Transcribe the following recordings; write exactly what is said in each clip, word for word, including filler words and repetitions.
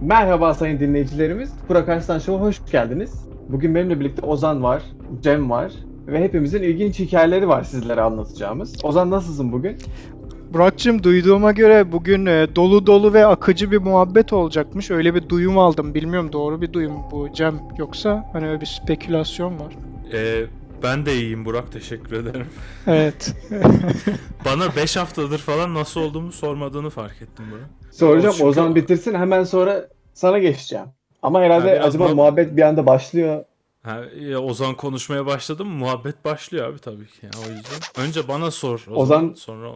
Merhaba sayın dinleyicilerimiz, Burak Arslan Show'a hoş geldiniz. Bugün benimle birlikte Ozan var, Cem var ve hepimizin ilginç hikayeleri var sizlere anlatacağımız. Ozan, nasılsın bugün? Burak'cığım, duyduğuma göre bugün dolu dolu ve akıcı bir muhabbet olacakmış. Öyle bir duyum aldım, bilmiyorum doğru bir duyum bu Cem, yoksa hani öyle bir spekülasyon var. Eee... Ben de iyiyim Burak, teşekkür ederim. Evet. Bana beş haftadır falan nasıl olduğumu sormadığını fark ettim Burak. Soracağım, çünkü... Ozan bitirsin, hemen sonra sana geçeceğim. Ama herhalde yani acaba ma- muhabbet bir anda başlıyor. Ha, Ozan konuşmaya başladı mı muhabbet başlıyor abi tabii ki. Yani o yüzden önce bana sor Ozan, Ozan... sonra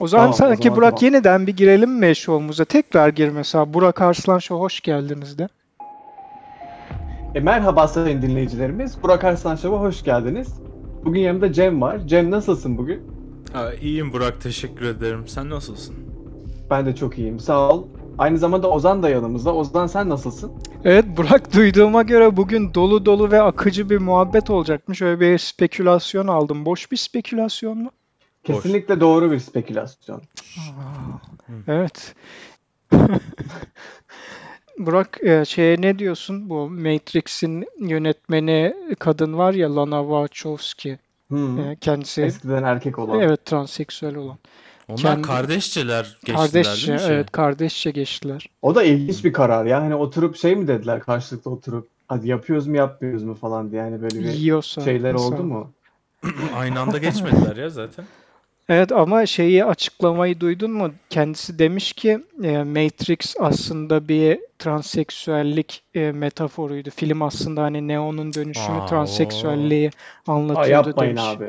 Ozan tamam, sanki o zaman, Burak tamam. Yeniden bir girelim mi şovumuza? Tekrar gir mesela, Burak Arslan Show hoş geldiniz de. E, merhaba sayın dinleyicilerimiz, Burak Arslan Show'a hoş geldiniz. Bugün yanımda Cem var. Cem, nasılsın bugün? Aa, iyiyim Burak, teşekkür ederim. Sen nasılsın? Ben de çok iyiyim, sağ ol. Aynı zamanda Ozan da yanımızda. Ozan, sen nasılsın? Evet Burak, duyduğuma göre bugün dolu dolu ve akıcı bir muhabbet olacakmış. Öyle bir spekülasyon aldım. Boş bir spekülasyon mu? Kesinlikle boş. Doğru bir spekülasyon. Aa, evet. Burak, şeye ne diyorsun? Bu Matrix'in yönetmeni kadın var ya, Lana Wachowski. Hmm. Kendisi eskiden erkek olan. Evet, transseksüel olan. Onlar Kendi... kardeşçeler geçtiler kardeşçe, değil mi? Şey? Evet, kardeşçe geçtiler. O da ilginç bir karar. Yani oturup şey mi dediler, karşılıklı oturup hadi yapıyoruz mu yapmıyoruz mu falan diye. Yani böyle bir Yiyorsa, şeyler mesela. Oldu mu? Aynı anda geçmediler ya zaten. Evet, ama şeyi, açıklamayı duydun mu? Kendisi demiş ki Matrix aslında bir transseksüellik metaforuydu. Film aslında hani Neo'nun dönüşümü, Aa, transseksüelliği anlatıyordu. Aa, yapmayın demiş. Abi.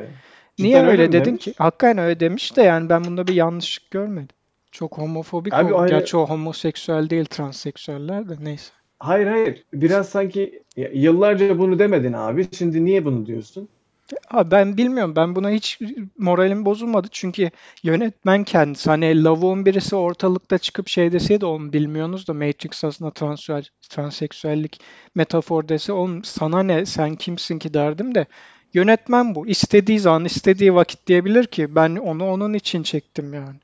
Niye öyle, öyle dedin demiş? Ki? Hakikaten öyle demiş de yani ben bunda bir yanlışlık görmedim. Çok homofobik abi, o. Gerçi o homoseksüel değil, transseksüeller de neyse. Hayır hayır. Biraz sanki yıllarca bunu demedin abi. Şimdi niye bunu diyorsun? Abi ben bilmiyorum. Ben buna hiç moralim bozulmadı. Çünkü yönetmen kendisi. Hani lavuğun birisi ortalıkta çıkıp şey deseydi, onu bilmiyorsunuz da Matrix aslında transseksüel, transseksüellik metafor dese, oğlum sana ne, sen kimsin ki derdim de. Yönetmen bu. İstediği zaman, istediği vakit diyebilir ki ben onu onun için çektim yani.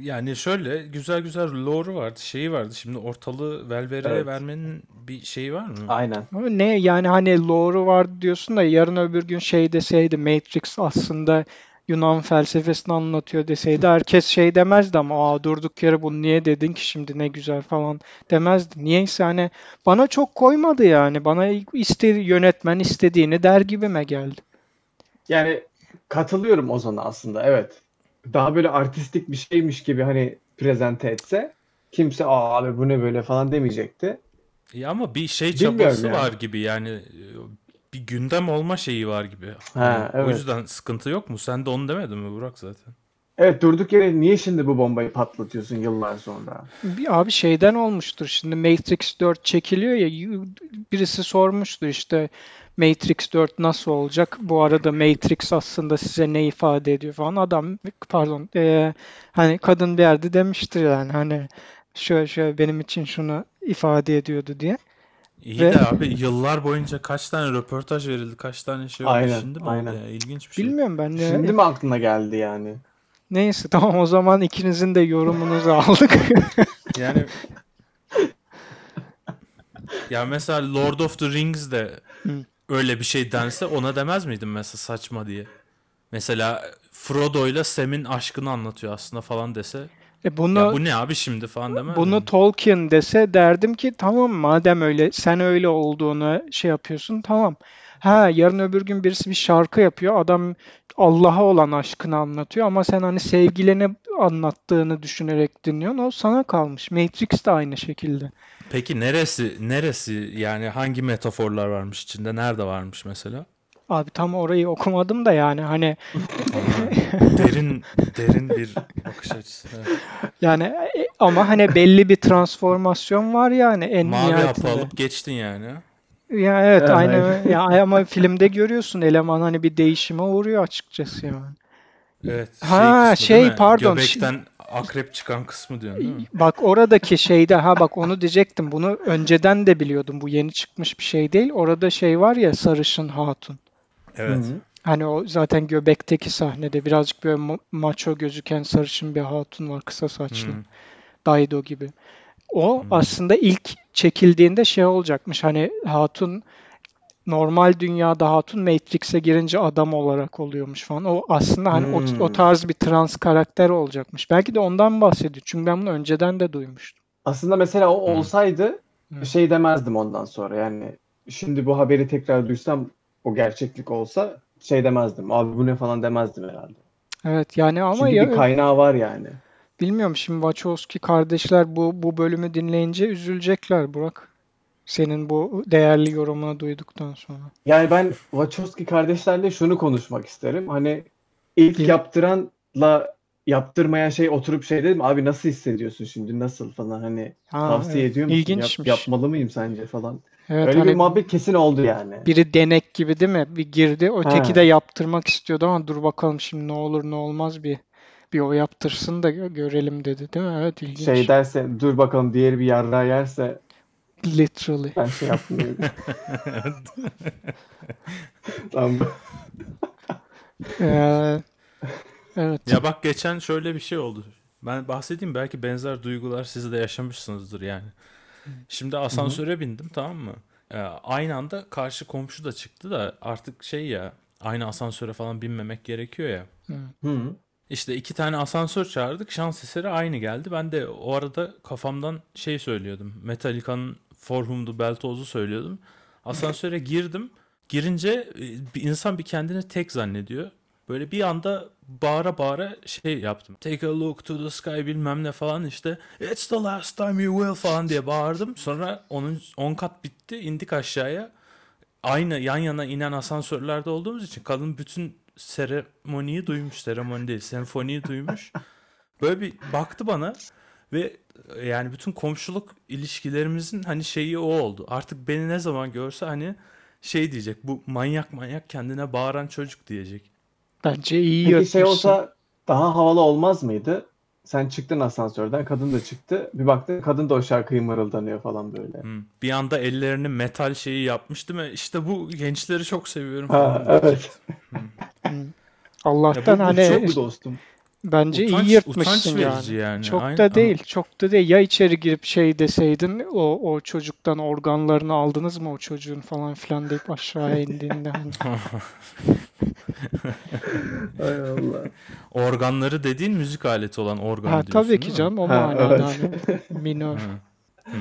Yani şöyle güzel güzel lore'u vardı, şeyi vardı. Şimdi ortalığı velvereye evet. vermenin bir şeyi var mı? Aynen. Ne yani, hani lore'u vardı diyorsun da yarın öbür gün şey deseydi, Matrix aslında Yunan felsefesini anlatıyor deseydi, herkes şey demezdi ama aa durduk yere bunu niye dedin ki şimdi, ne güzel falan demezdi. Niyeyse hani bana çok koymadı yani. Bana istedi, yönetmen istediğini der gibime geldi. Yani katılıyorum Ozan'a aslında, evet. Daha böyle artistik bir şeymiş gibi hani prezente etse, kimse aa abi bu ne böyle falan demeyecekti. Ya ama bir şey çabası yani. Var gibi yani, bir gündem olma şeyi var gibi. Ha, evet. O yüzden sıkıntı yok mu? Sen de onu demedin mi Burak zaten? Evet, durduk yere niye şimdi bu bombayı patlatıyorsun yıllar sonra? Bir abi şeyden olmuştur şimdi, Matrix dört çekiliyor ya, birisi sormuştu işte Matrix dört nasıl olacak? Bu arada Matrix aslında size ne ifade ediyor falan. Adam pardon e, hani kadın bir yerde demiştir yani hani şöyle şöyle benim için şunu ifade ediyordu diye. İyi Ve... de abi yıllar boyunca kaç tane röportaj verildi, kaç tane şey oldu, aynen, şimdi mi aynen. Ya, ilginç bir şey. Bilmiyorum ben de. Şimdi mi aklına geldi yani? Neyse tamam, o zaman ikinizin de yorumunuzu aldık. Yani ya mesela Lord of the Rings de öyle bir şey dense ona demez miydin mesela, saçma diye. Mesela Frodo ile Sam'in aşkını anlatıyor aslında falan dese. E bunu, ya bu ne abi şimdi falan demez. Bunu mi? Tolkien dese derdim ki tamam, madem öyle sen öyle olduğunu şey yapıyorsun tamam. Ha, yarın öbür gün birisi bir şarkı yapıyor. Adam Allah'a olan aşkını anlatıyor ama sen hani sevgiline anlattığını düşünerek dinliyorsun. O sana kalmış. Matrix de aynı şekilde. Peki neresi neresi yani, hangi metaforlar varmış içinde? Nerede varmış mesela? Abi tam orayı okumadım da yani hani derin derin bir bakış açısı. Evet. Yani ama hani belli bir transformasyon var yani en nihayetinde. Mavi hapı alıp geçtin yani. Ya evet, evet aynı ya, ama filmde görüyorsun eleman hani bir değişime uğruyor açıkçası yani. Evet. Şey ha şey pardon. Göbekten akrep çıkan kısmı diyorsun değil mi? Bak oradaki şeyde ha bak onu diyecektim. Bunu önceden de biliyordum. Bu yeni çıkmış bir şey değil. Orada şey var ya, sarışın hatun. Evet. Hı-hı. Hani o zaten göbekteki sahnede birazcık böyle maço gözüken sarışın bir hatun var, kısa saçlı. Hı-hı. Daido gibi. O hmm. aslında ilk çekildiğinde şey olacakmış, hani Hatun normal dünyada Hatun Matrix'e girince adam olarak oluyormuş falan. O aslında hani hmm. o, o tarz bir trans karakter olacakmış. Belki de ondan bahsediyor. Çünkü ben bunu önceden de duymuştum. Aslında mesela o olsaydı hmm. şey demezdim ondan sonra. Yani şimdi bu haberi tekrar duysam, o gerçeklik olsa şey demezdim. Abi bu ne falan demezdim herhalde. Evet yani ama çünkü ya, bir kaynağı var yani. Bilmiyorum, şimdi Wachowski kardeşler bu bu bölümü dinleyince üzülecekler Burak. Senin bu değerli yorumunu duyduktan sonra. Yani ben Wachowski kardeşlerle şunu konuşmak isterim. Hani ilk Bil- yaptıranla yaptırmayan şey oturup şey dedim. Abi nasıl hissediyorsun şimdi? Nasıl falan hani ha, tavsiye evet. ediyor musun? Yap, yapmalı mıyım sence falan. Evet, öyle hani bir muhabbet kesin oldu yani. Biri denek gibi değil mi? Bir girdi. Öteki ha. de yaptırmak istiyordu ama dur bakalım şimdi ne olur ne olmaz bir. Bir o yaptırsın da görelim dedi değil mi? Evet ilginç. Şey derse dur bakalım diğeri bir yarrağı yerse literally. Ben şey yapmıyorum. Tamam. ee, evet. Ya bak geçen şöyle bir şey oldu. Ben bahsedeyim, belki benzer duygular siz de yaşamışsınızdır yani. Şimdi asansöre Hı-hı. bindim, tamam mı? Ee, aynı anda karşı komşu da çıktı da artık şey ya, aynı asansöre falan binmemek gerekiyor ya. Hı. İşte iki tane asansör çağırdık. Şans eseri aynı geldi. Ben de o arada kafamdan şey söylüyordum. Metallica'nın For Whom the Bell Tolls'u söylüyordum. Asansöre girdim. Girince insan bir kendini tek zannediyor. Böyle bir anda bağıra bağıra şey yaptım. Take a look to the sky bilmem ne falan işte. It's the last time you will falan diye bağırdım. Sonra on kat bitti. İndik aşağıya. Aynı yan yana inen asansörlerde olduğumuz için kadın bütün seremoniyi duymuş, seremoni değil, senfoniyi duymuş. Böyle bir baktı bana ve yani bütün komşuluk ilişkilerimizin hani şeyi o oldu. Artık beni ne zaman görse hani şey diyecek, bu manyak manyak kendine bağıran çocuk diyecek. Bence iyi yapmışsın. Peki şey olsa daha havalı olmaz mıydı? Sen çıktın asansörden, kadın da çıktı. Bir baktın kadın da o şarkıyı mırıldanıyor falan böyle. Hmm. Bir anda ellerini metal şeyi yapmış değil mi? İşte bu gençleri çok seviyorum falan. Ha, evet. Hmm. Allah'tan ya, hani çok dostum. Bence utanç, iyi yırtmışsın yani. yani. Çok Aynen. da değil, çok da değil. Ya içeri girip şey deseydin, o o çocuktan organlarını aldınız mı o çocuğun falan filan deyip aşağıya indiğinde. Ay Allah. Organları dediğin müzik aleti olan organ ha, diyorsun. Tabii ki canım, o manada evet. hani minor. Hmm.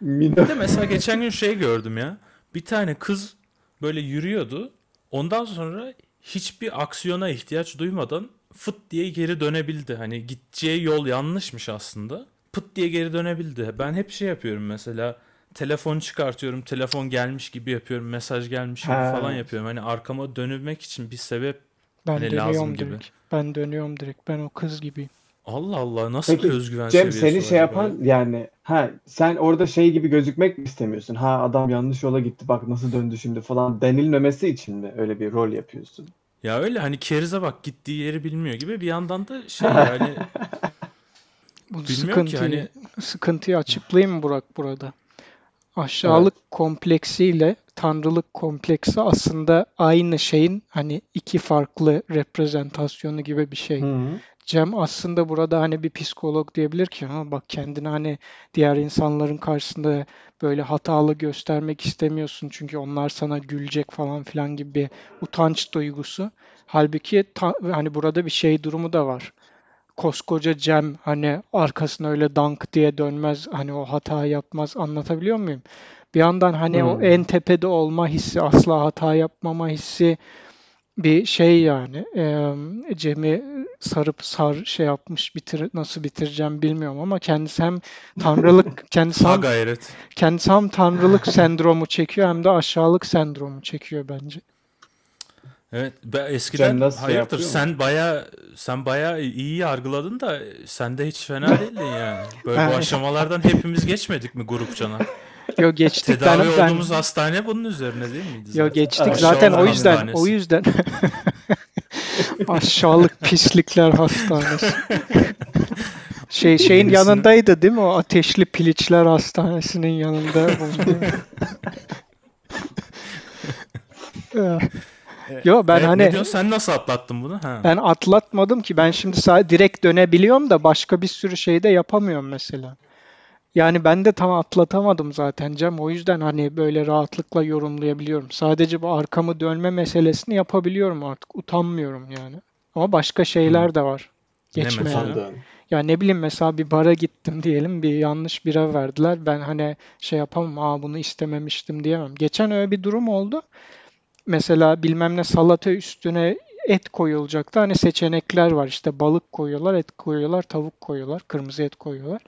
Minor. Bir de mesela geçen gün şey gördüm ya. Bir tane kız böyle yürüyordu. Ondan sonra hiçbir aksiyona ihtiyaç duymadan fıt diye geri dönebildi. Hani gideceği yol yanlışmış aslında. Pıt diye geri dönebildi. Ben hep şey yapıyorum mesela. Telefon çıkartıyorum. Telefon gelmiş gibi yapıyorum. Mesaj gelmiş gibi ha. falan yapıyorum. Hani arkama dönmek için bir sebep ben hani lazım direkt. gibi. Ben dönüyorum direkt. Ben o kız gibiyim. Allah Allah, nasıl Peki, bir özgüven Cem, seviyesi Cem seni şey yapan böyle? Yani ha, sen orada şey gibi gözükmek mi istemiyorsun? Ha adam yanlış yola gitti bak nasıl döndü şimdi falan denilmemesi için mi öyle bir rol yapıyorsun? Ya öyle hani kerize bak gittiği yeri bilmiyor gibi bir yandan da şey yani. Bu sıkıntıyı, hani... sıkıntıyı açıklayayım Burak burada. Aşağılık evet. kompleksiyle tanrılık kompleksi aslında aynı şeyin hani iki farklı reprezentasyonu gibi bir şey. Hı-hı. Cem aslında burada hani bir psikolog diyebilir ki ha bak kendini hani diğer insanların karşısında böyle hatalı göstermek istemiyorsun çünkü onlar sana gülecek falan filan gibi bir utanç duygusu. Halbuki ta, hani burada bir şey durumu da var. Koskoca Cem hani arkasına öyle dank diye dönmez, hani o hata yapmaz, anlatabiliyor muyum? Bir yandan hani hmm. o en tepede olma hissi, asla hata yapmama hissi bir şey yani. E, Cem'i sarıp sar şey yapmış, bitir nasıl bitireceğim bilmiyorum ama kendisi hem tanrılık kendisi hem, kendisi hem tanrılık sendromu çekiyor hem de aşağılık sendromu çekiyor bence. Evet, ben eskiden hayırdır sen bayağı sen bayağı iyi yargıladın da sen de hiç fena değildin yani. Böyle bu aşamalardan hepimiz geçmedik mi grupçana? Yo geçtik. Tedavi ben, olduğumuz ben... hastane bunun üzerine değil miydi? Zaten? Yo geçtik Aşağı zaten o yüzden hastanesi. o yüzden aşağılık pislikler hastanesi. Şey şeyin yanındaydı değil mi o ateşli piliçler hastanesinin yanında. Yo ben e, hani diyorsun, sen nasıl atlattın bunu? Ha. Ben atlatmadım ki, ben şimdi sadece direkt dönebiliyorum da başka bir sürü şey de yapamıyorum mesela. Yani ben de tam atlatamadım zaten Cem. O yüzden hani böyle rahatlıkla yorumlayabiliyorum. Sadece bu arkamı dönme meselesini yapabiliyorum artık. Utanmıyorum yani. Ama başka şeyler de var. Ne Geçme yani. mesela? Ya ne bileyim, mesela bir bara gittim diyelim, bir yanlış bira verdiler. Ben hani şey yapamam, aa bunu istememiştim diyemem. Geçen öyle bir durum oldu. Mesela bilmem ne salata üstüne et koyulacaktı. Hani seçenekler var işte, balık koyuyorlar, et koyuyorlar, tavuk koyuyorlar, kırmızı et koyuyorlar.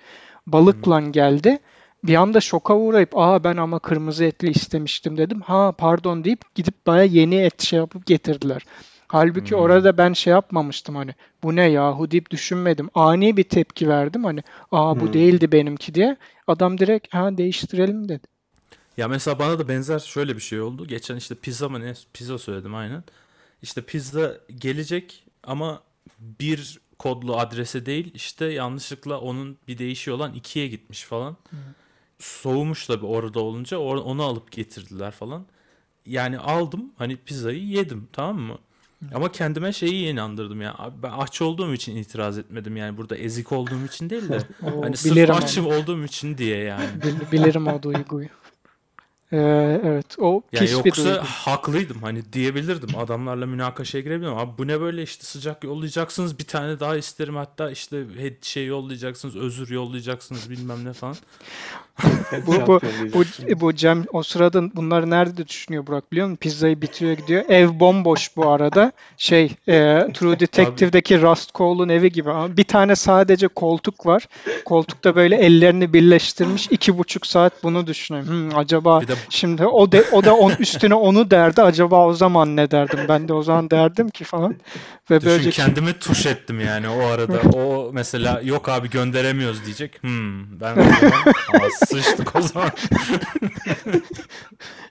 Balıkla geldi. Bir anda şoka uğrayıp aa ben ama kırmızı etli istemiştim dedim. Ha pardon deyip gidip baya yeni et şey yapıp getirdiler. Halbuki orada ben şey yapmamıştım hani, bu ne yahu deyip düşünmedim. Ani bir tepki verdim hani, aa bu Hmm. değildi benimki diye. Adam direkt ha değiştirelim dedi. Ya mesela bana da benzer şöyle bir şey oldu. Geçen işte pizza mı ne? Pizza söyledim aynen. İşte pizza gelecek ama bir kodlu adrese değil, işte yanlışlıkla onun bir değişiği olan ikiye gitmiş falan. Soğumuş tabii orada olunca, or- onu alıp getirdiler falan. Yani aldım hani pizzayı yedim, tamam mı? Ama kendime şeyi inandırdım ya. Abi ben aç olduğum için itiraz etmedim yani, burada ezik olduğum için değil de Oo, hani sırf bilirim açım onu. olduğum için diye yani. Bil- bilirim o duyguyu. Ee, evet o Ya pis bir yoksa duygu. haklıydım hani, diyebilirdim, adamlarla münakaşaya girebilirdim. Abi bu ne böyle, işte sıcak yollayacaksınız, bir tane daha isterim, hatta işte he- şey yollayacaksınız, özür yollayacaksınız, bilmem ne falan. Bu bu Headshot bu yollayacaksın. bu Cem o sırada bunları nerede düşünüyor Burak, biliyor musun? Pizzayı bitiriyor gidiyor. Ev bomboş bu arada. Şey, e, True Tabii. Detective'deki Rust Cole'un evi gibi. Ama bir tane sadece koltuk var. Koltukta böyle ellerini birleştirmiş. iki buçuk saat bunu düşünüyor. Hmm, acaba Bir de şimdi o de, o da on, üstüne onu derdi. Acaba o zaman ne derdim? Ben de o zaman derdim ki falan. Ve düşün, böylece kim? kendimi tuş ettim yani o arada. O mesela yok abi gönderemiyoruz diyecek. Hmm, ben o zaman aa, sıçtık o zaman.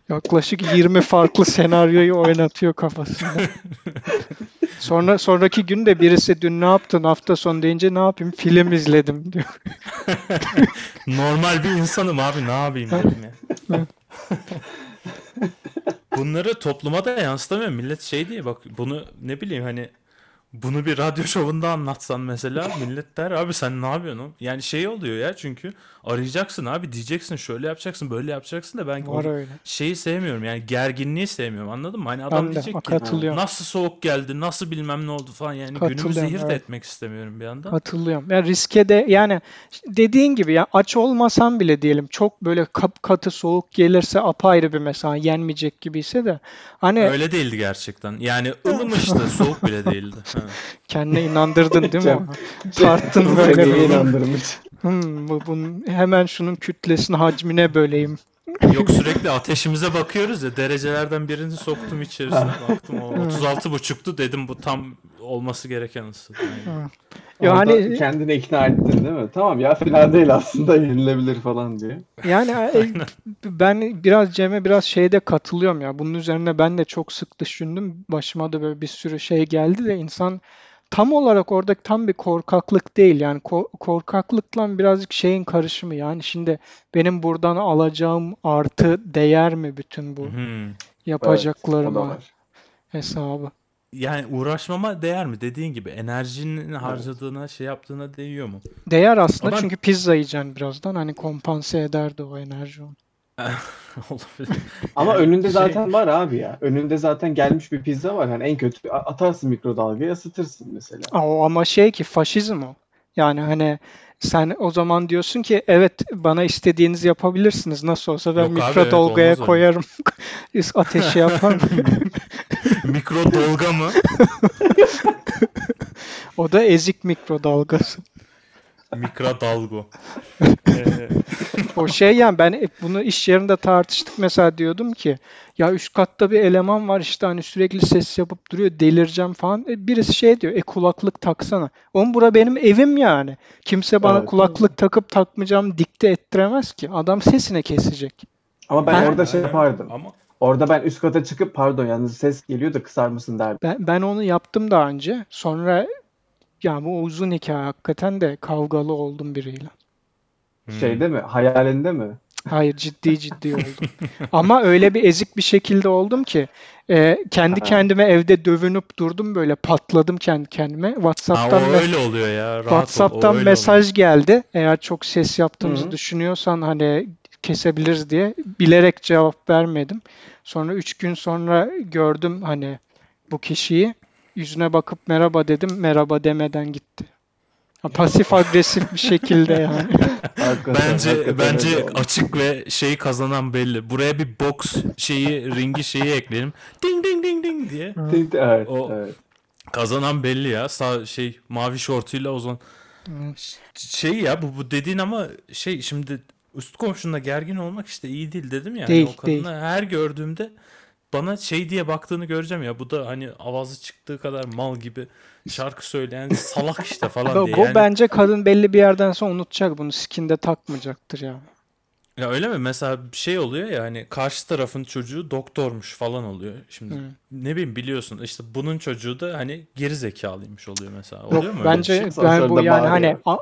Yaklaşık yirmi farklı senaryoyu oynatıyor kafasında. Sonra sonraki gün de birisi dün ne yaptın hafta sonu deyince ne yapayım film izledim diyor. Normal bir insanım abi, ne yapayım dedim ya. Bunları topluma da yansıtamıyor. Millet şey diye bak, bunu ne bileyim hani, bunu bir radyo şovunda anlatsan mesela millet der abi sen ne yapıyorsun oğlum? Yani şey oluyor ya, çünkü arayacaksın abi, diyeceksin şöyle yapacaksın böyle yapacaksın da ben Var onu öyle. şeyi sevmiyorum yani, gerginliği sevmiyorum, anladın mı? Hani adam Ben de diyecek ki Ha. katılıyorum. nasıl soğuk geldi, nasıl bilmem ne oldu falan, yani günümü Katılıyorum zehir de evet. etmek istemiyorum bir yandan. Katılıyorum. Ya riske de yani dediğin gibi ya, aç olmasam bile diyelim çok böyle kapkatı soğuk gelirse apayrı bir mesela, yenmeyecek gibiyse de hani Öyle değildi gerçekten. Yani ılımıştı, soğuk bile değildi. Ha. kendine inandırdın değil mi Cem, ona? Cem, Tarttın Ilımdı böyle seni bunu. ılımış. inandırmış. Hmm, bu, bunun, hemen şunun kütlesini hacmine böleyim. Yok sürekli ateşimize bakıyoruz ya, derecelerden birini soktum içerisine, Ha, baktım o Evet, otuz altı buçuktu, dedim bu tam olması gereken ısı. Aynen. evet. orada Yani kendini ikna ettin değil mi? Tamam ya, fena değil aslında, yenilebilir falan diye. Yani e, Aynen. ben biraz Cem'e biraz şeyde katılıyorum ya. Bunun üzerine ben de çok sık düşündüm. Başıma da böyle bir sürü şey geldi de insan tam olarak oradaki tam bir korkaklık değil. Yani ko- korkaklıkla birazcık şeyin karışımı. Yani şimdi benim buradan alacağım artı değer mi bütün bu Hmm. Evet, o da yapacaklarıma var. hesabı? Yani uğraşmama değer mi? Dediğin gibi enerjinin Evet. harcadığına, şey yaptığına değiyor mu? Değer aslında, Ama çünkü pizza yiyeceksin birazdan. Hani kompanse ederdi o enerji onu. olabilir. Ama Yani önünde şey zaten var abi ya. Önünde zaten gelmiş bir pizza var. Hani en kötü a- atarsın mikrodalgaya, ısıtırsın mesela. Aa, O ama şey ki faşizm o. Yani hani sen o zaman diyorsun ki evet bana istediğinizi yapabilirsiniz. Nasıl olsa ben yok abi, evet mikrodalgaya olmaz öyle. koyarım. Ateşi yaparım. Mikro dolga mı? O da ezik mikrodalgası. Mikrodalgo. Ee, O şey yani ben hep bunu iş yerinde tartıştık mesela, diyordum ki ya üst katta bir eleman var işte hani sürekli ses yapıp duruyor, delireceğim falan. E, birisi şey diyor, e kulaklık taksana. Oğlum bura benim evim yani. Kimse bana Evet. kulaklık takıp takmayacağım dikte ettiremez ki. Adam sesine kesecek. Ama ben Ben orada aynen şey aynen. yapardım. Ama Orada ben üst kata çıkıp pardon yalnız ses geliyor da kısar mısın derdim. ben, ben onu yaptım daha önce. Sonra yani bu uzun hikaye, hakikaten de kavgalı oldum biriyle. hmm. Şeyde mi? Hayalinde mi? Hayır, ciddi ciddi oldum. Ama öyle bir ezik bir şekilde oldum ki e, kendi Aha. kendime evde dövünüp durdum, böyle patladım kendi kendime. WhatsApp'tan Aa, o mes- öyle oluyor ya. Rahat WhatsApp'tan ol, mesaj oluyor. Geldi. Eğer çok ses yaptığımızı Hı-hı. düşünüyorsan hani kesebiliriz diye bilerek cevap vermedim. Sonra üç gün sonra gördüm hani bu kişiyi. Yüzüne bakıp merhaba dedim. Merhaba demeden gitti. Pasif agresif bir şekilde yani. Hakikaten, bence hakikaten bence açık ve şeyi kazanan belli. Buraya bir boks şeyi, ringi şeyi ekleyelim. Ding ding ding ding diye. Evet, o evet. Kazanan belli ya. Sağ şey mavi şortuyla Ozan. Evet. Şey ya bu, bu dediğin ama şey şimdi üst komşunla gergin olmak işte iyi değil dedim ya. Yani. Değil, o kadını değil. Her gördüğümde bana şey diye baktığını göreceğim ya, bu da hani avazı çıktığı kadar mal gibi şarkı söyleyen salak işte falan diye. Bu yani... bence kadın belli bir yerden sonra unutacak bunu, skinde takmayacaktır ya. Ya öyle mi? Mesela bir şey oluyor ya hani karşı tarafın çocuğu doktormuş falan oluyor. Şimdi Hı. ne bileyim biliyorsun işte bunun çocuğu da hani geri zekalıymış oluyor mesela. Oluyor Yok, mu? Bence şey? ben bu yani hani... A-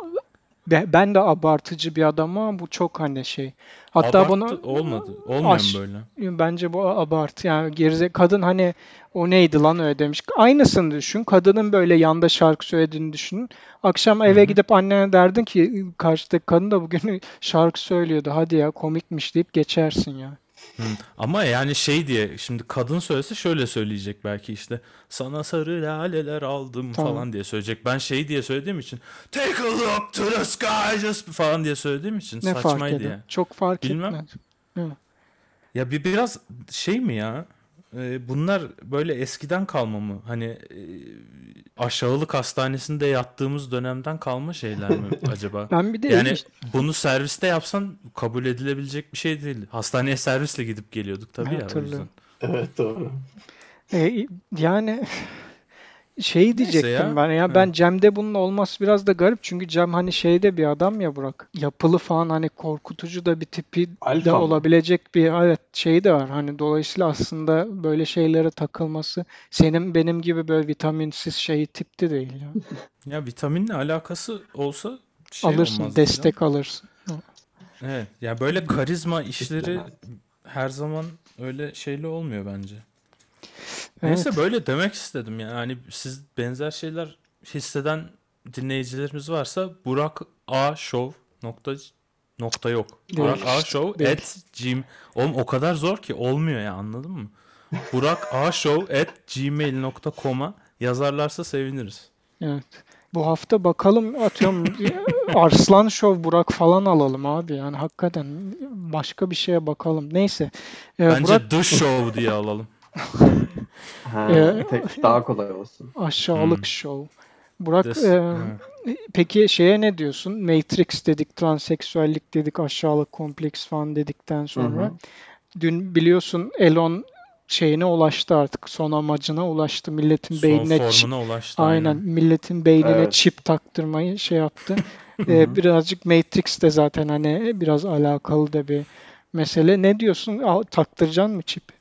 Ben de abartıcı bir adamım. Bu çok hani şey. Hatta Abartı, buna olmadı. Olmuyor aş... böyle. Bence bu abartı. Yani gerizek kadın hani o neydi lan öyle demiş. Aynısını düşün. Kadının böyle yanda şarkı söylediğini düşün. Akşam eve Hı-hı. gidip annene derdin ki karşıdaki kadın da bugün şarkı söylüyordu. Hadi ya komikmiş deyip geçersin ya. Hı. Ama yani şey diye şimdi kadın söylese şöyle söyleyecek belki işte sana sarı laleler aldım tamam. falan diye söyleyecek. Ben şey diye söylediğim için take a look to the sky just falan diye söylediğim için ne saçmaydı ya. Çok fark Bilmem. etmez. Hı. Ya bir biraz şey mi ya e, bunlar böyle eskiden kalma mı? Hani e, aşağılık hastanesinde yattığımız dönemden kalma şeyler mi acaba? Ben bir de yani işte. Bunu serviste yapsan kabul edilebilecek bir şey değil. Hastaneye servisle gidip geliyorduk tabii ya. O yüzden. Evet doğru. Ee, yani şey diyecektim ya. ben ya ben Hı. Cem'de bunun olması biraz da garip çünkü Cem hani şeyde bir adam ya Burak. Yapılı falan hani korkutucu da bir tipi Alfa. da olabilecek bir evet şey de var. Hani dolayısıyla aslında böyle şeylere takılması senin benim gibi böyle vitaminsiz şey tipti değil ya. Ya vitaminle alakası olsa şey alırsın, destek ya. alırsın. Evet. Ya yani böyle karizma işleri her zaman öyle şeyli olmuyor bence. Neyse evet. Böyle demek istedim yani siz benzer şeyler hisseden dinleyicilerimiz varsa burak a show nokta yok burak a show at gmail Oğlum o kadar zor ki olmuyor ya, anladın mı? burak a show at gmail nokta com'a yazarlarsa seviniriz. Evet. Bu hafta bakalım atıyorum Arslan Show Burak falan alalım abi yani hakikaten başka bir şeye bakalım. Neyse. Ee, Bence Burak... The Show diye alalım. Ha, ee, tek daha kolay olsun. Aşağılık hmm. show. Burak Des, e, peki şeye ne diyorsun? Matrix dedik, transseksüellik dedik, aşağılık kompleks falan dedikten sonra hı hı. dün biliyorsun Elon şeyine ulaştı artık. Son amacına ulaştı. Milletin son beynine çip. Ulaştı, aynen. aynen. Milletin beynine evet. çip taktırmayı şey yaptı. ee, birazcık Matrix de zaten hani biraz alakalı da bir mesele. Ne diyorsun? Aa, taktıracaksın mı çipi?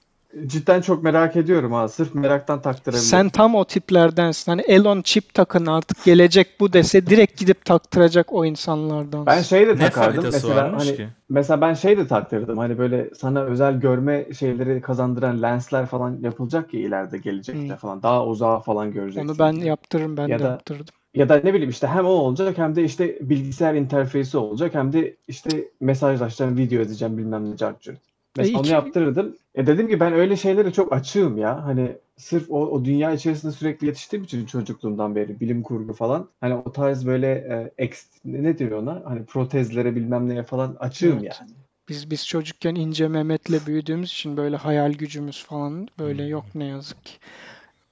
Cidden çok merak ediyorum ha. Sırf meraktan taktırabilirim. Sen tam o tiplerdensin. Hani Elon çip takın artık gelecek bu dese direkt gidip taktıracak o insanlardan. Ben şey de takardım. Mesela, hani, mesela ben şey de taktırdım. Hani böyle sana özel görme şeyleri kazandıran lensler falan yapılacak ya ileride gelecekte hmm. falan. Daha uzağa falan göreceksin. Onu ben yaptırırım. Ben ya de da... yaptırdım. Ya da ne bileyim işte hem o olacak hem de işte bilgisayar interfeysi olacak hem de işte mesajlaşacağım, video edeceğim bilmem ne cartçı. Mesela onu yaptırırdım. E dedim ki ben öyle şeylere çok açığım ya. Hani sırf o, o dünya içerisinde sürekli yetiştiğim için çocukluğumdan beri bilim kurgu falan. Hani o tarz böyle e, ex, ne diyor ona? Hani protezlere bilmem neye falan açığım evet. yani. Biz biz çocukken ince Mehmet'le büyüdüğümüz için böyle hayal gücümüz falan böyle yok ne yazık ki.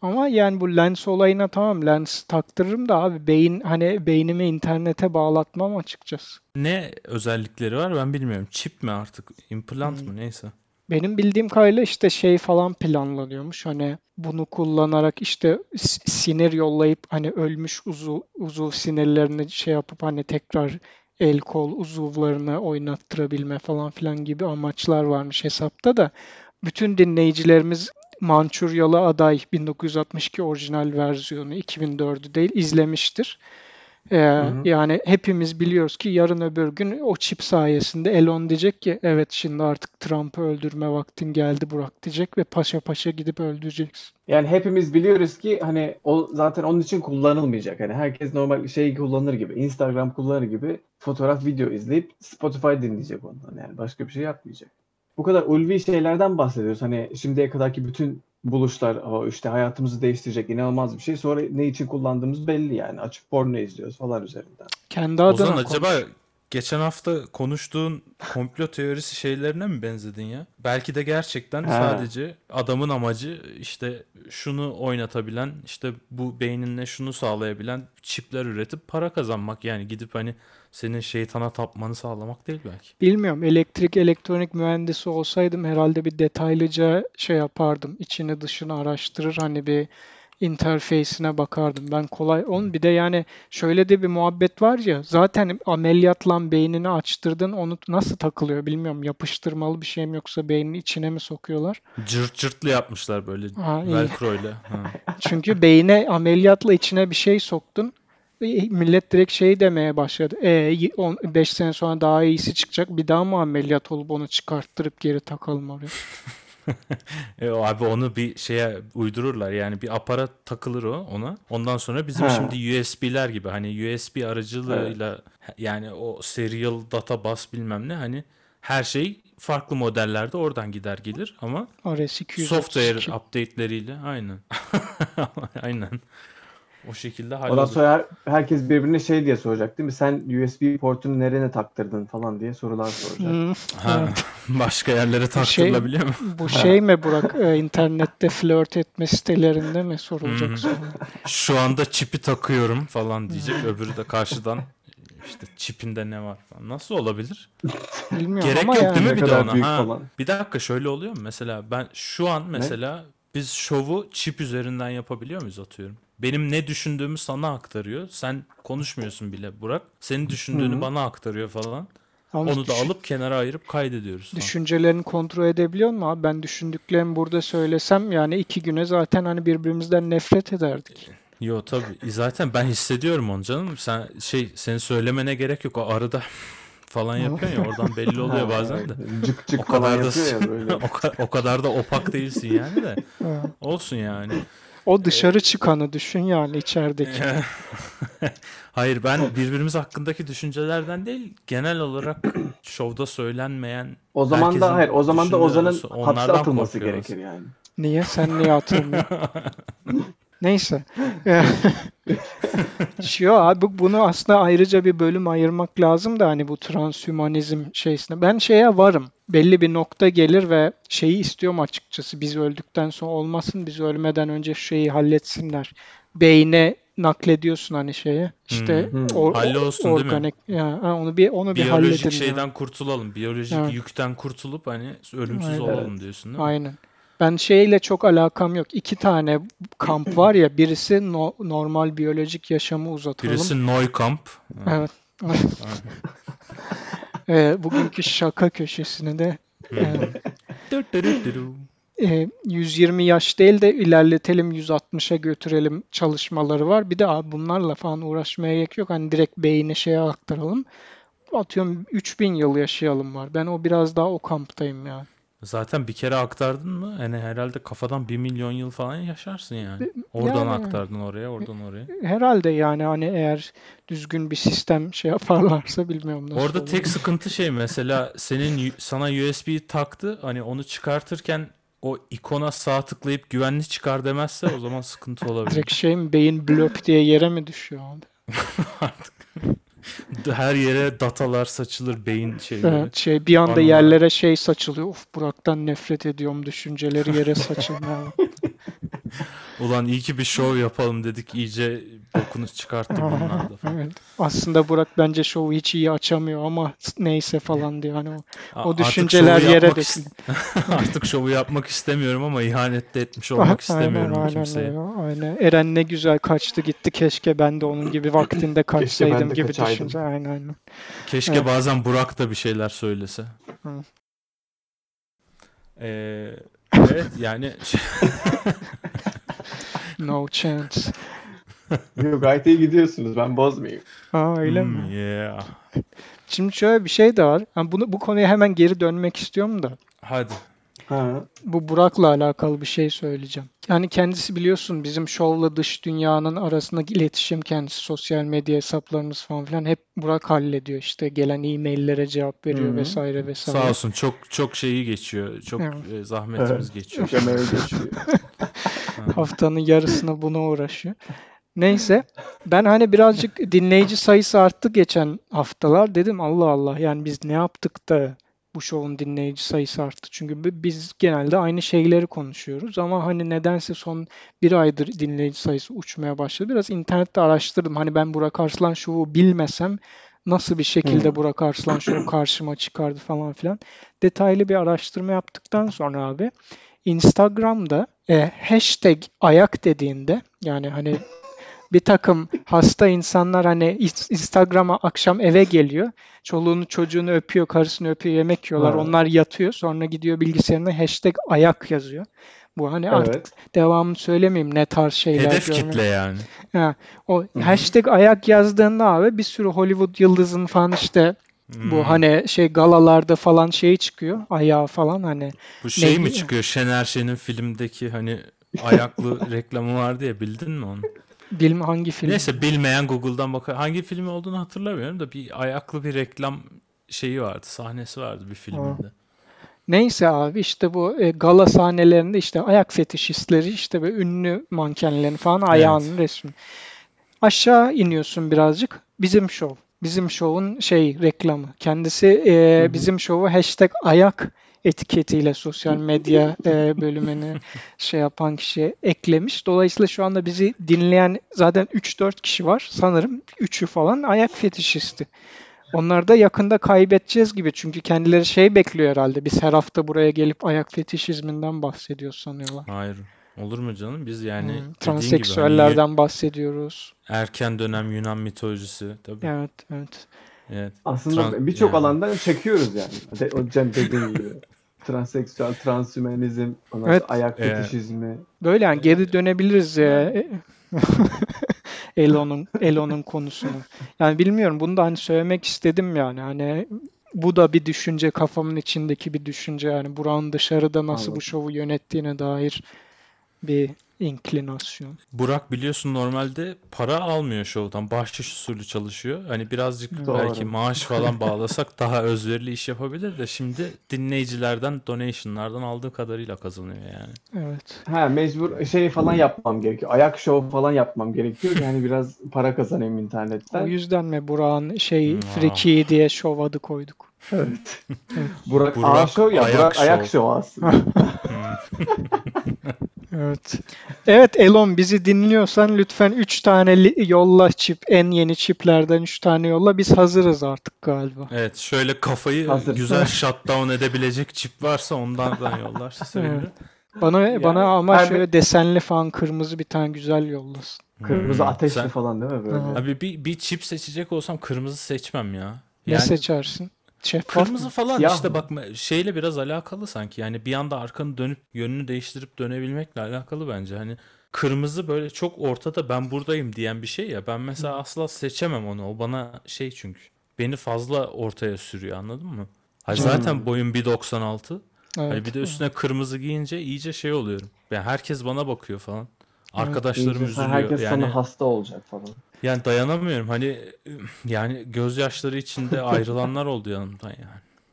Ama yani bu lens olayına tamam lens taktırırım da abi beyin hani beynimi internete bağlatmam açıkçası. Ne özellikleri var ben bilmiyorum. Çip mi artık? İmplant hmm. mı? Neyse. Benim bildiğim kadarıyla işte şey falan planlanıyormuş. Hani bunu kullanarak işte sinir yollayıp hani ölmüş uzuv, uzuv sinirlerini şey yapıp hani tekrar el kol uzuvlarını oynattırabilme falan filan gibi amaçlar varmış hesapta da. Bütün dinleyicilerimiz Mançuryalı Aday bin dokuz yüz altmış iki orijinal versiyonu iki bin dördü değil izlemiştir. Ee, Hı hı. Yani hepimiz biliyoruz ki yarın öbür gün o çip sayesinde Elon diyecek ki evet şimdi artık Trump'ı öldürme vaktin geldi Burak diyecek ve paşa paşa gidip öldüreceksin. Yani hepimiz biliyoruz ki hani o zaten onun için kullanılmayacak. Hani herkes normal şey kullanır gibi, Instagram kullanır gibi fotoğraf, video izleyip Spotify dinleyecek ondan. Yani başka bir şey yapmayacak. Bu kadar ulvi şeylerden bahsediyoruz. Hani şimdiye kadarki bütün buluşlar işte hayatımızı değiştirecek inanılmaz bir şey. Sonra ne için kullandığımız belli yani. Açık porno izliyoruz falan üzerinden. Kendi adına Ozan konuş. Acaba geçen hafta konuştuğun komplo teorisi şeylerine mi benzedin ya? Belki de gerçekten He. sadece adamın amacı işte şunu oynatabilen, işte bu beyninle şunu sağlayabilen çipler üretip para kazanmak. Yani gidip hani senin şeytana tapmanı sağlamak değil belki. Bilmiyorum. Elektrik, elektronik mühendisi olsaydım herhalde bir detaylıca şey yapardım. İçini dışını araştırır. Hani bir interface'ine bakardım. Ben kolay. Onun bir de yani şöyle de bir muhabbet var ya. Zaten ameliyatla beynini açtırdın. Onu nasıl takılıyor bilmiyorum. Yapıştırmalı bir şey mi yoksa beynini içine mi sokuyorlar? Cırt cırtlı yapmışlar böyle. Velcro'yla. Çünkü beyne ameliyatla içine bir şey soktun. Millet direkt şey demeye başladı. E, beş sene sonra daha iyisi çıkacak. Bir daha mı ameliyat olup onu çıkarttırıp geri takalım oraya? e, abi onu bir şeye uydururlar. Yani bir aparat takılır o ona. Ondan sonra bizim ha. şimdi U S B'ler gibi hani U S B aracılığıyla evet. yani o serial data bus bilmem ne hani her şey farklı modellerde oradan gider gelir ama software update'leriyle aynen. aynen. O şekilde hallediyor. Ondan sonra her, herkes birbirine şey diye soracak değil mi? Sen U S B portunu nereye taktırdın falan diye sorular soracak. ha, başka yerlere taktırılabiliyor mu? Bu şey mi Burak? E, internette flört etme sitelerinde mi sorulacak soru? Şu anda çipi takıyorum falan diyecek. Öbürü de karşıdan işte çipinde ne var falan. Nasıl olabilir? Bilmiyorum gerek ama yok yani. Değil mi bir de ona? Ha, bir dakika şöyle oluyor mu? Mesela ben şu an mesela ne? Biz şovu çip üzerinden yapabiliyor muyuz atıyorum? Benim ne düşündüğümü sana aktarıyor. Sen konuşmuyorsun bile Burak. Senin düşündüğünü Hı-hı. bana aktarıyor falan. Ama onu da düşün... alıp kenara ayırıp kaydediyoruz. Falan. Düşüncelerini kontrol edebiliyor musun abi? Ben düşündüklerimi burada söylesem yani iki güne zaten hani birbirimizden nefret ederdik. Yo tabii. Zaten ben hissediyorum onu canım. Sen şey senin söylemene gerek yok. O arada falan yapıyorsun ya oradan belli oluyor bazen de. Cık cık o kadar da ya böyle. o kadar da opak değilsin yani de. Olsun yani. O dışarı çıkanı düşün yani içerideki. Hayır ben birbirimiz hakkındaki düşüncelerden değil genel olarak şovda söylenmeyen o zaman da hayır o zaman da Ozan'ın hapse atılması gerekir yani. Niye? Sen niye atılmıyorsun? Neyse. Yo abi bunu aslında ayrıca bir bölüm ayırmak lazım da hani bu transhümanizm şeysine. Ben şeye varım. Belli bir nokta gelir ve şeyi istiyorum açıkçası. Biz öldükten sonra olmasın. Biz ölmeden önce şeyi halletsinler. Beyne naklediyorsun hani şeye. İşte hmm. or- hallolsun organik, değil mi? Yani onu bir onu biyolojik bir halledelim. Biyolojik şeyden yani. Kurtulalım. Biyolojik evet. yükten kurtulup hani ölümsüz aynen. olalım diyorsun değil mi? Aynen. Ben şeyle çok alakam yok. İki tane kamp var ya. Birisi no, normal biyolojik yaşamı uzatalım. Birisi noy kamp. Evet. e, bugünkü şaka köşesini de e, yüz yirmi yaş değil de ilerletelim yüz altmışa götürelim çalışmaları var. Bir de abi bunlarla falan uğraşmaya gerek yok. Hani direkt beyni şeye aktaralım. Atıyorum üç bin yıl yaşayalım var. Ben o biraz daha o kamptayım yani. Zaten bir kere aktardın mı? Yani herhalde kafadan bir milyon yıl falan yaşarsın yani. Oradan yani, aktardın oraya, oradan oraya. Herhalde yani hani eğer düzgün bir sistem şey yaparlarsa bilmiyorum nasıl orada olur. Tek sıkıntı şey mesela senin sana U S B taktı. Hani onu çıkartırken o ikona sağ tıklayıp güvenli çıkar demezse o zaman sıkıntı olabilir. Direkt şey mi? Beyin blöp diye yere mi düşüyor? Artık. Her yere datalar saçılır beyin şeyleri. Evet, şey bir anda anladım. Yerlere şey saçılıyor. Of Burak'tan nefret ediyorum düşünceleri yere saçılıyor. Ulan iyi ki bir şov yapalım dedik. İyice bokunu çıkarttı bunlar da falan. Evet. Aslında Burak bence şovu hiç iyi açamıyor ama neyse falan diye hani o, o artık düşünceler yere düştü. Ist- Artık şovu yapmak istemiyorum ama ihanet de etmiş olmak istemiyorum aynen, kimseye. Aynen, aynen. Eren ne güzel kaçtı gitti. Keşke ben de onun gibi vaktinde kaçsaydım gibi düşünce. Aynen, aynen. Keşke evet. Bazen Burak da bir şeyler söylese. Hı. Ee, evet yani no chance. Yok, gayet iyi gidiyorsunuz. Ben bozmayayım. Aa, öyle hmm, mi? Yeah. Şimdi şöyle bir şey de var. Yani bunu, bu konuya hemen geri dönmek istiyorum da. Hadi. Ha. Bu Burak'la alakalı bir şey söyleyeceğim. Yani kendisi biliyorsun bizim şovla dış dünyanın arasındaki iletişim, kendisi sosyal medya hesaplarımız falan filan hep Burak hallediyor işte. Gelen e-maillere cevap veriyor Hı-hı. vesaire vesaire. Sağ olsun, çok çok şeyi geçiyor. Çok evet. zahmetimiz evet. geçiyor. geçiyor. Haftanın yarısına buna uğraşıyor. Neyse, ben hani birazcık dinleyici sayısı arttı geçen haftalar, dedim Allah Allah yani biz ne yaptık da bu şovun dinleyici sayısı arttı. Çünkü biz genelde aynı şeyleri konuşuyoruz ama hani nedense son bir aydır dinleyici sayısı uçmaya başladı. Biraz internette araştırdım. Hani ben Burak Arslan Show'u bilmesem nasıl bir şekilde Burak Arslan Show karşıma çıkardı falan filan. Detaylı bir araştırma yaptıktan sonra abi Instagram'da e, hashtag ayak dediğinde, yani hani bir takım hasta insanlar hani Instagram'a akşam eve geliyor. Çoluğunu çocuğunu öpüyor, karısını öpüyor, yemek yiyorlar. Evet. Onlar yatıyor. Sonra gidiyor bilgisayarına hashtag ayak yazıyor. Bu hani evet. artık devamını söylemeyeyim ne tarz şeyler. Hedef görmüyor. Kitle yani. Ha, o Hı-hı. hashtag ayak yazdığında abi bir sürü Hollywood yıldızın falan işte Hı-hı. bu hani şey galalarda falan şeyi çıkıyor. Ayağı falan hani. Bu şey ne, mi çıkıyor? Şener Şen'in filmdeki hani ayaklı reklamı vardı ya, bildin mi onu? Bilmem hangi film. Neyse, bilmeyen Google'dan bakar. Hangi film olduğunu hatırlamıyorum da bir ayaklı bir reklam şeyi vardı. Sahnesi vardı bir filminde. Ha. Neyse abi işte bu gala sahnelerinde işte ayak fetişistleri işte böyle ünlü mankenlerin falan ayağının evet. resmi. Aşağı iniyorsun birazcık. Bizim şov. Bizim şovun şey reklamı. Kendisi e, bizim şovu hashtag ayak etiketiyle sosyal medya e, bölümünü şey yapan kişi eklemiş. Dolayısıyla şu anda bizi dinleyen zaten üç dört kişi var. Sanırım üçü falan ayak fetişisti. Onları da yakında kaybedeceğiz gibi. Çünkü kendileri şey bekliyor herhalde. Biz her hafta buraya gelip ayak fetişizminden bahsediyoruz sanıyorlar. Hayır. Olur mu canım? Biz yani hmm, transseksüellerden gibi, hani bahsediyoruz. Erken dönem Yunan mitolojisi. Tabii. Evet, evet. Evet. Aslında Trans- birçok yani. alanda çekiyoruz yani. O Cem dediğim gibi. Transseksüel, transhümanizm, evet. ayak fetişizmi. Ee, Böyle yani geri dönebiliriz ya. Elon'un Elon'un konusunu. Yani bilmiyorum, bunu da hani söylemek istedim yani. Hani bu da bir düşünce, kafamın içindeki bir düşünce yani. Burak'ın dışarıda nasıl Anladım. bu şovu yönettiğine dair bir inklinasyon. Burak biliyorsun normalde para almıyor şovdan. Bahşiş usulü çalışıyor. Hani birazcık Doğru. belki maaş falan bağlasak daha özverili iş yapabilir de şimdi dinleyicilerden, donationlardan aldığı kadarıyla kazanıyor yani. Evet. Ha, mecbur şey falan yapmam gerekiyor. Ayak şov falan yapmam gerekiyor. Yani biraz para kazanayım internetten. O yüzden mi Burak'ın şey friki diye şov adı koyduk? Evet. Burak, Burak ayak şov ya. Ayak Burak şov. Ayak şov aslında. Evet. Evet Elon, bizi dinliyorsan lütfen üç tane li- yolla çip. En yeni çiplerden üç tane yolla. Biz hazırız artık galiba. Evet, şöyle kafayı Hazır. güzel shutdown edebilecek çip varsa ondan da yollarsa sevindim. Evet. Bana yani, bana ama abi, şöyle desenli falan kırmızı bir tane güzel yollasın. Kırmızı hmm, ateşli sen, falan değil mi böyle? Aha. Abi bir bir çip seçecek olsam kırmızı seçmem ya. Yani, ne seçersin? Şeffaf kırmızı mı? falan Siyah işte mı? Bak şeyle biraz alakalı sanki, yani bir anda arkanı dönüp yönünü değiştirip dönebilmekle alakalı bence. Hani kırmızı böyle çok ortada ben buradayım diyen bir şey ya, ben mesela Hı. asla seçemem onu, o bana şey, çünkü beni fazla ortaya sürüyor, anladın mı? Hani zaten boyum bir doksan altı evet. hani bir de üstüne kırmızı giyince iyice şey oluyorum. Yani herkes bana bakıyor falan. Arkadaşlarım evet, üzülüyor. Herkes yani, sana hasta olacak falan. Yani dayanamıyorum. Hani yani gözyaşları içinde ayrılanlar oldu yanımdan yani.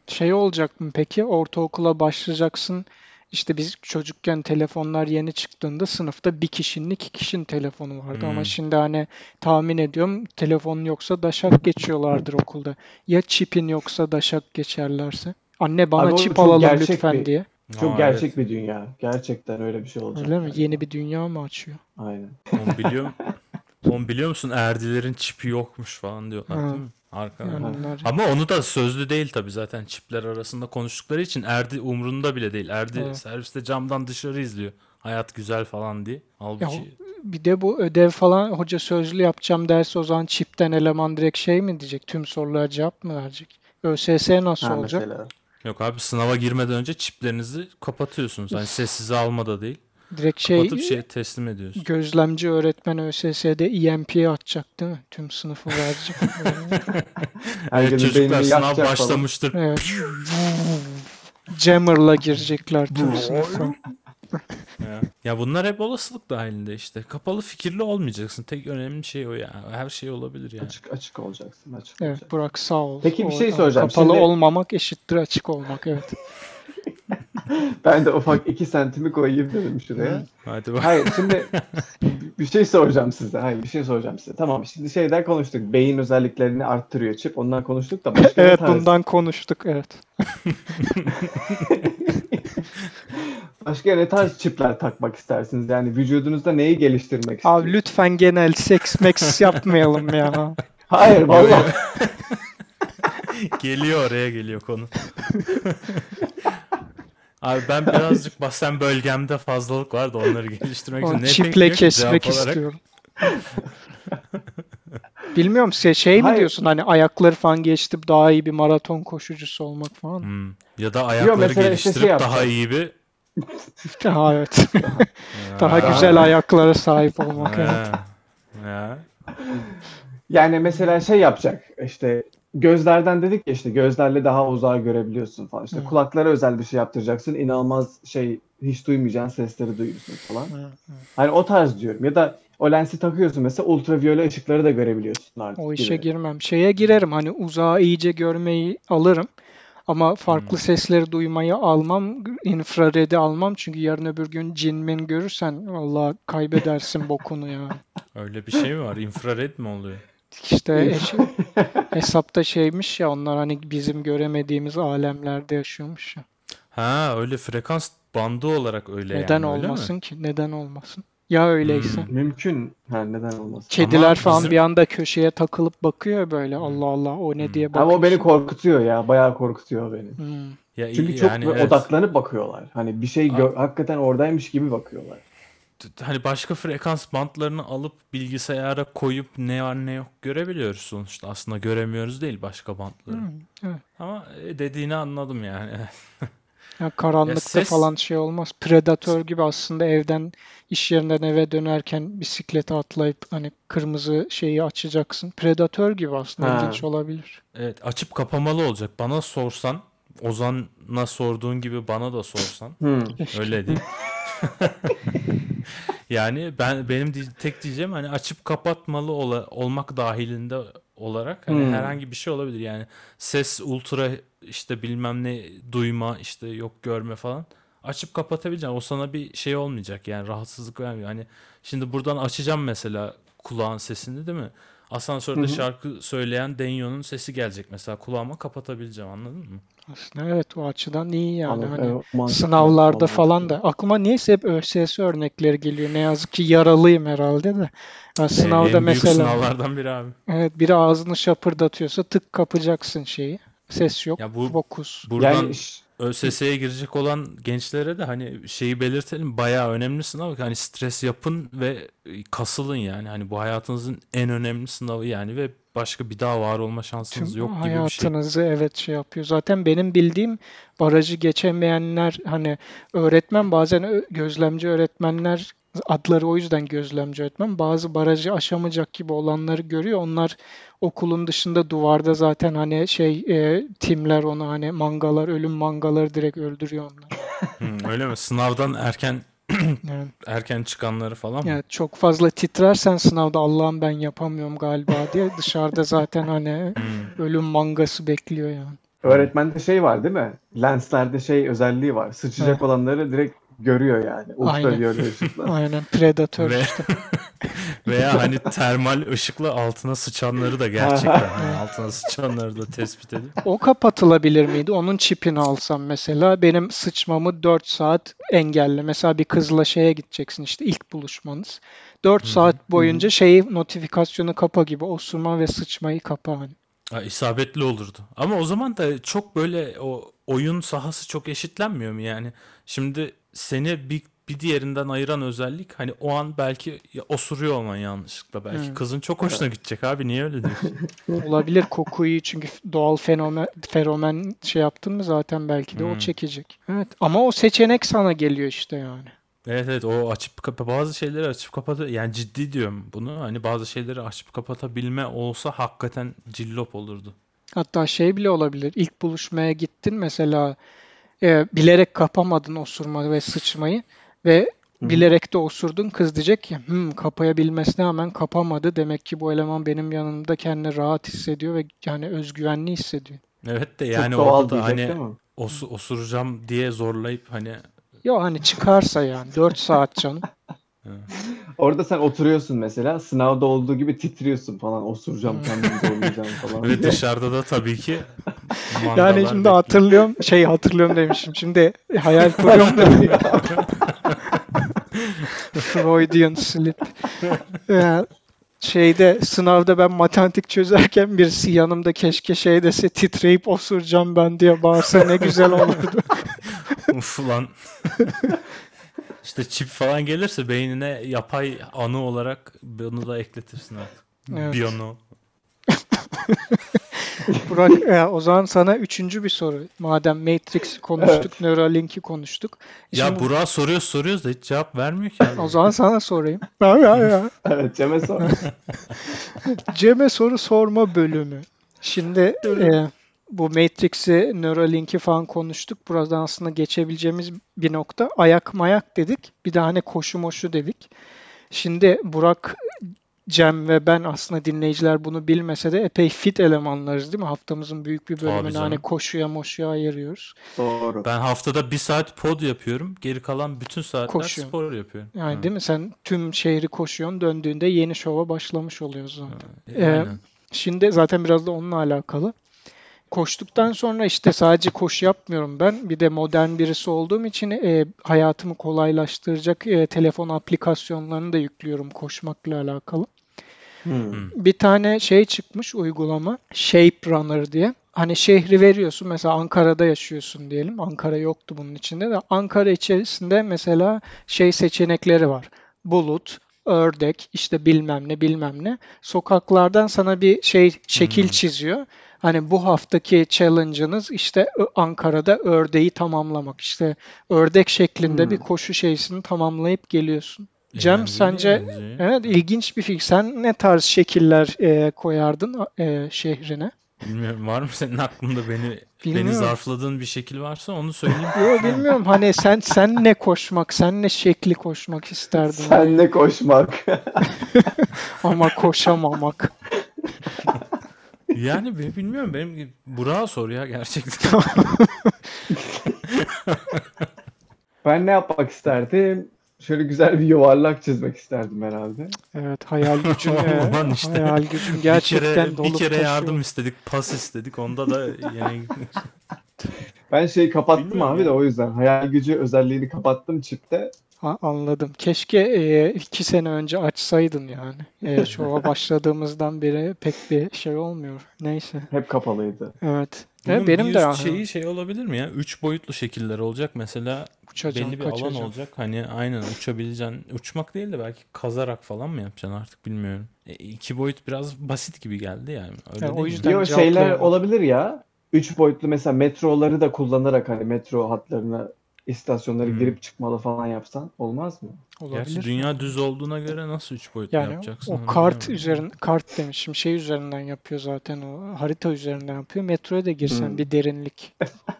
Şey olacak mı peki? Ortaokula başlayacaksın. İşte biz çocukken telefonlar yeni çıktığında sınıfta bir kişinin iki kişinin telefonu vardı. Hmm. Ama şimdi hani tahmin ediyorum telefonun yoksa daşak geçiyorlardır okulda. Ya çipin yoksa daşak geçerlerse? Anne bana Abi çip alalım lütfen bir... diye. Çok Aa, gerçek evet. bir dünya. Gerçekten öyle bir şey olacak. Öyle mi? Yeni bir dünya mı açıyor? Aynen. Onu biliyor, onu biliyor musun? Erdilerin çipi yokmuş falan diyorlar ha. değil mi? Arkadan. Ama onu da sözlü değil tabii, zaten çipler arasında konuştukları için Erdi umrunda bile değil. Erdi ha. serviste camdan dışarı izliyor. Hayat güzel falan diye. Halbuki... Ya, bir de bu ödev falan hoca sözlü yapacağım derse o zaman çipten eleman direkt şey mi diyecek? Tüm sorulara cevap mı verecek? ÖSS nasıl ha, olacak? Mesela. Yok abi, sınava girmeden önce çiplerinizi kapatıyorsunuz. Hani sessize alma da değil. Direkt şey, kapatıp şey teslim ediyorsun. Gözlemci öğretmen ÖSS'de E M P'ye atacak değil mi? Tüm sınıfı verecek. Yani çocuklar sınav başlamıştır. Evet. Jammer'la girecekler tüm sınıfa. Ya. ya bunlar hep olasılık dahilinde işte. Kapalı fikirli olmayacaksın. Tek önemli şey o ya. Her şey olabilir yani. Açık açık olacaksın. Açık evet olacak. Burak sağ ol. Peki bir şey soracağım. Kapalı Şimdi... olmamak eşittir açık olmak. Evet. Ben de ufak iki santimi koyayım dedim şuraya. Hadi bak. Hayır şimdi bir şey soracağım size. Hayır bir şey soracağım size. Tamam şimdi şeyden konuştuk. Beyin özelliklerini arttırıyor çip. Ondan konuştuk da başka evet tarz... bundan konuştuk evet. Başka ne tarz çipler takmak istersiniz? Yani vücudunuzda neyi geliştirmek istiyorsunuz? Abi lütfen genel seks meks yapmayalım ya. Hayır vallahi. Geliyor oraya geliyor konu. Abi ben birazcık basen bölgemde fazlalık var da onları geliştirmek için ne çiple kesmek istiyorum. Bilmiyorum şey, şey mi diyorsun hani ayakları falan geçtip daha iyi bir maraton koşucusu olmak falan. Hmm. Ya da ayakları Yo, geliştirip şey daha iyi bir daha evet. daha güzel ayaklara sahip olmak evet. Yani mesela şey yapacak işte gözlerden dedik ya işte gözlerle daha uzağa görebiliyorsun falan. İşte hmm. kulaklara özel bir şey yaptıracaksın. İnanılmaz şey hiç duymayacağın sesleri duyuyorsun falan. Hmm. Hani o tarz diyorum. Ya da o lensi takıyorsun mesela ultraviyole ışıkları da görebiliyorsun artık. O işe gibi. girmem. Şeye girerim hani uzağa iyice görmeyi alırım. Ama farklı hmm. sesleri duymayı almam, infraredi almam. Çünkü yarın öbür gün cinmin görürsen vallahi kaybedersin bokunu ya. Öyle bir şey mi var? İnfrared mi oluyor? İşte hesapta şeymiş ya onlar hani bizim göremediğimiz alemlerde yaşıyormuş ya. Ha öyle frekans bandı olarak öyle Neden yani, olmasın öyle ki? Neden olmasın? Ya öyleyse. Hmm. Mümkün. Ha, neden olmasın? Kediler Ama falan bizim... bir anda köşeye takılıp bakıyor böyle Allah Allah o ne hmm. diye bakıyor. Ama o beni korkutuyor ya. Bayağı korkutuyor beni. Hmm. Ya, Çünkü çok yani, evet. odaklanıp bakıyorlar. Hani bir şey gö- hakikaten oradaymış gibi bakıyorlar. Hani başka frekans bantlarını alıp bilgisayara koyup ne var ne yok görebiliyoruz sonuçta. Aslında göremiyoruz değil başka bantları. Hmm, evet. Ama dediğini anladım yani. ya karanlıkta ya ses... falan şey olmaz. Predatör gibi aslında evden iş yerinden eve dönerken bisiklete atlayıp hani kırmızı şeyi açacaksın. Predatör gibi aslında ha. ilginç olabilir. Evet açıp kapamalı olacak. Bana sorsan Ozan'a sorduğun gibi bana da sorsan hmm. öyle değil. Yani ben benim tek diyeceğim hani açıp kapatmalı ola, olmak dahilinde olarak hani hmm. herhangi bir şey olabilir yani ses ultra işte bilmem ne duyma işte yok görme falan açıp kapatabileceksin o sana bir şey olmayacak yani rahatsızlık vermiyor hani şimdi buradan açacağım mesela kulağın sesini değil mi asansörde Hı-hı. şarkı söyleyen Denyo'nun sesi gelecek mesela kulağıma kapatabileceğim anladın mı? Aslında evet o açıdan iyi yani Anladım, hani evet, sınavlarda mantıklı. falan da aklıma niyeyse hep ÖSS örnekleri geliyor ne yazık ki yaralıyım herhalde de yani sınavda e, mesela sınavlardan biri abi. Evet biri ağzını şapırdatıyorsa tık kapacaksın şeyi ses yok ya bu, fokus. Buradan yani... ÖSS'ye girecek olan gençlere de hani şeyi belirtelim bayağı önemli sınav hani stres yapın ve kasılın yani hani bu hayatınızın en önemli sınavı yani ve başka bir daha var olma şansınız Tüm yok gibi bir şey. Hayatınızı evet şey yapıyor. Zaten benim bildiğim barajı geçemeyenler hani öğretmen bazen gözlemci öğretmenler adları o yüzden gözlemci öğretmen bazı barajı aşamayacak gibi olanları görüyor. Onlar okulun dışında duvarda zaten hani şey e, timler onu hani mangalar ölüm mangaları direkt öldürüyor onlar. Hmm, öyle mi? Sınavdan erken evet. erken çıkanları falan mı? Yani çok fazla titrersen sınavda Allah'ım ben yapamıyorum galiba diye dışarıda zaten hani ölüm mangası bekliyor yani. Öğretmende şey var değil mi? Lenslerde şey özelliği var. Sıçacak evet. olanları direkt görüyor yani. Ultraviyole ışıkla. Aynen. Predatör Ve, işte. Veya hani termal ışıkla altına sıçanları da gerçekten. Yani altına sıçanları da tespit edip. O kapatılabilir miydi? Onun çipini alsam mesela benim sıçmamı dört saat engelli. Mesela bir kızla şeye gideceksin işte ilk buluşmanız. dört saat boyunca şeyi notifikasyonu kapa gibi osurma ve sıçmayı kapa hani. Ha, isabetli olurdu. Ama o zaman da çok böyle o oyun sahası çok eşitlenmiyor mu yani? Şimdi seni bir, bir diğerinden ayıran özellik hani o an belki osuruyor olman yanlışlıkla. Belki hmm. kızın çok hoşuna evet. gidecek abi niye öyle diyorsun? Olabilir kokuyu çünkü doğal fenomen, feromen şey yaptın mı zaten belki de hmm. o çekecek. Evet ama o seçenek sana geliyor işte yani. Evet evet o açıp kapa- bazı şeyleri açıp kapatı yani ciddi diyorum bunu, hani bazı şeyleri açıp kapatabilme olsa hakikaten cillop olurdu. Hatta şey bile olabilir. İlk buluşmaya gittin mesela, e, bilerek kapamadın osurma ve sıçmayı ve Hı. bilerek de osurdun, kız diyecek ki "Hmm, kapayabilmesine rağmen kapamadı. Demek ki bu eleman benim yanımda kendini rahat hissediyor ve yani özgüvenli hissediyor." Evet de yani Çok doğal orada da diyecek hani değil mi? os- osuracağım diye zorlayıp hani Yo hani çıkarsa yani dört saat canım. ha. Orada sen oturuyorsun mesela, sınavda olduğu gibi titriyorsun falan, osuracağım kendimi zorlayacağım falan ve diye. dışarıda da tabii ki Yani mangalar şimdi bekliyor. hatırlıyorum şey hatırlıyorum demişim. Şimdi hayal kuruyorum da Başladı ya. Freudian slip. Ee, şeyde sınavda ben matematik çözerken birisi yanımda keşke şey dese titreyip osuracağım ben diye bağırsa ne güzel olurdu. Uf ulan. İşte çip falan gelirse beynine yapay anı olarak bunu da ekletirsin artık. Evet. Biyonu. Burak, e, o zaman sana üçüncü bir soru. Madem Matrix'i konuştuk, Evet. Neuralink'i konuştuk. Ya Şimdi bu- Burak'a soruyoruz soruyoruz da hiç cevap vermiyor ki o abi. zaman sana sorayım. Ya, ya, ya. Evet, Cem'e sor. Cem'e soru sorma bölümü. Şimdi e, bu Matrix'i, Neuralink'i falan konuştuk. Buradan aslında geçebileceğimiz bir nokta. Ayak mayak dedik. Bir de hani koşu moşu dedik. Şimdi Burak, Cem ve ben aslında dinleyiciler bunu bilmese de epey fit elemanlarız değil mi? Haftamızın büyük bir Tabii bölümünü hani canım. koşuya moşuya ayırıyoruz. Doğru. Ben haftada bir saat pod yapıyorum. Geri kalan bütün saatler Koşuyorum. spor yapıyorum. Yani Ha. değil mi? Sen tüm şehri koşuyorsun, döndüğünde yeni şova başlamış oluyoruz Ha, zaten. e, Ee, aynen. Şimdi zaten biraz da onunla alakalı. Koştuktan sonra işte sadece koşu yapmıyorum ben. Bir de modern birisi olduğum için e, hayatımı kolaylaştıracak e, telefon aplikasyonlarını da yüklüyorum koşmakla alakalı. Hmm. Hı. Bir tane şey çıkmış uygulama, Shape Runner diye. Hani şehri veriyorsun, mesela Ankara'da yaşıyorsun diyelim. Ankara yoktu bunun içinde de. Ankara içerisinde mesela şey seçenekleri var. Bulut, ördek, işte bilmem ne bilmem ne. Sokaklardan sana bir şey şekil Hmm. çiziyor. Hani bu haftaki challenge'ınız işte Ö- Ankara'da ördeği tamamlamak. İşte ördek şeklinde bir Hmm. koşu şeysini tamamlayıp geliyorsun. Cem, Eğlenceli sence eğlenceli. evet ilginç bir fikir. Sen ne tarz şekiller e, koyardın e, şehrine? Bilmiyorum, var mı senin aklında beni beni Bilmiyorum. zarfladığın bir şekil varsa onu söyleyeyim Yo konuşalım. bilmiyorum. Hani sen sen ne koşmak, sen ne şekli koşmak isterdin oraya? Senle koşmak. Ama koşamamak. Yani bi- bilmiyorum, benim gibi- Burak'a sor ya gerçekten. Ben ne yapmak isterdim? Şöyle güzel bir yuvarlak çizmek isterdim herhalde. Evet, hayal gücün e, Ulan işte hayal gücün bir gerçekten kere bir dolup kere yardım taşıyor. istedik, pas istedik. Onda da yani Ben şeyi kapattım bilmiyorum abi de ya. o yüzden. Hayal gücü özelliğini kapattım çipte. Ha, anladım. Keşke e, iki sene önce açsaydın yani. E, şova başladığımızdan beri pek bir şey olmuyor. Neyse. Hep kapalıydı. Evet. E, Bunun benim bir de üst ha, şeyi şey olabilir mi ya? Üç boyutlu şekiller olacak. Mesela uçacağım, belli bir alan kaçacağım. olacak. Hani aynen uçabileceksin. Uçmak değil de belki kazarak falan mı yapacaksın artık bilmiyorum. E, iki boyut biraz basit gibi geldi yani. E, Öyle o değil mi? yüzden Yo şeyler cevaplayamadım. olabilir ya. Üç boyutlu mesela metroları da kullanarak hani metro hatlarına, istasyonlara Hmm. girip çıkmalı falan yapsan olmaz mı? Gerçi Olabilir dünya yani. düz olduğuna göre nasıl üç boyutlu Yani yapacaksın o onu kart bilemedim yani. üzerine, kart demişim, şey üzerinden yapıyor zaten, o harita üzerinden yapıyor. Metroya da girsen Hmm. bir derinlik.